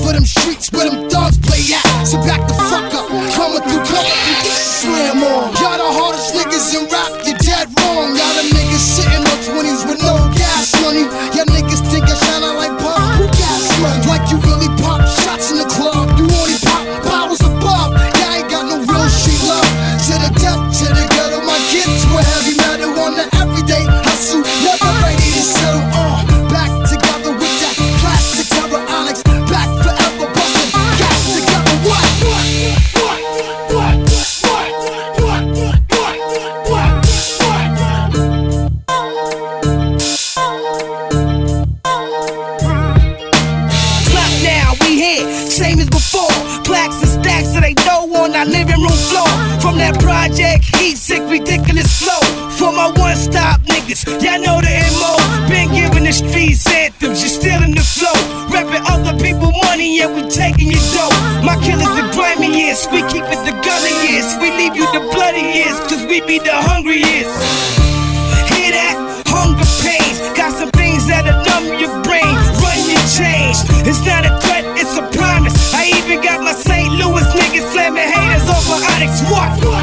for them streets where them thugs play at. So back the fuck up, coming through, get slam on. Y'all the hardest niggas in rap, you're dead wrong. Y'all the niggas sitting on 20s with no gas money. Y'all niggas think I shine out like pop, who gas money? Like you really pop shots in the club, you only pop powers above. Y'all ain't got no real street love. To the death, to the ghetto, my kids were heavy metal on the everyday hustle. Never ready to settle on. Y'all know the M.O. Been giving the streets anthems, you're still in the flow. Reppin' other people's money, yeah, we taking your dough. My killers the grimiest, we keep it the gulliest. We leave you the bloodiest, cause we be the hungriest. Hear that? Hunger pains. Got some things that'll numb your brain. Run your change. It's not a threat, it's a promise. I even got my St. Louis niggas slamming haters over Onyx. What?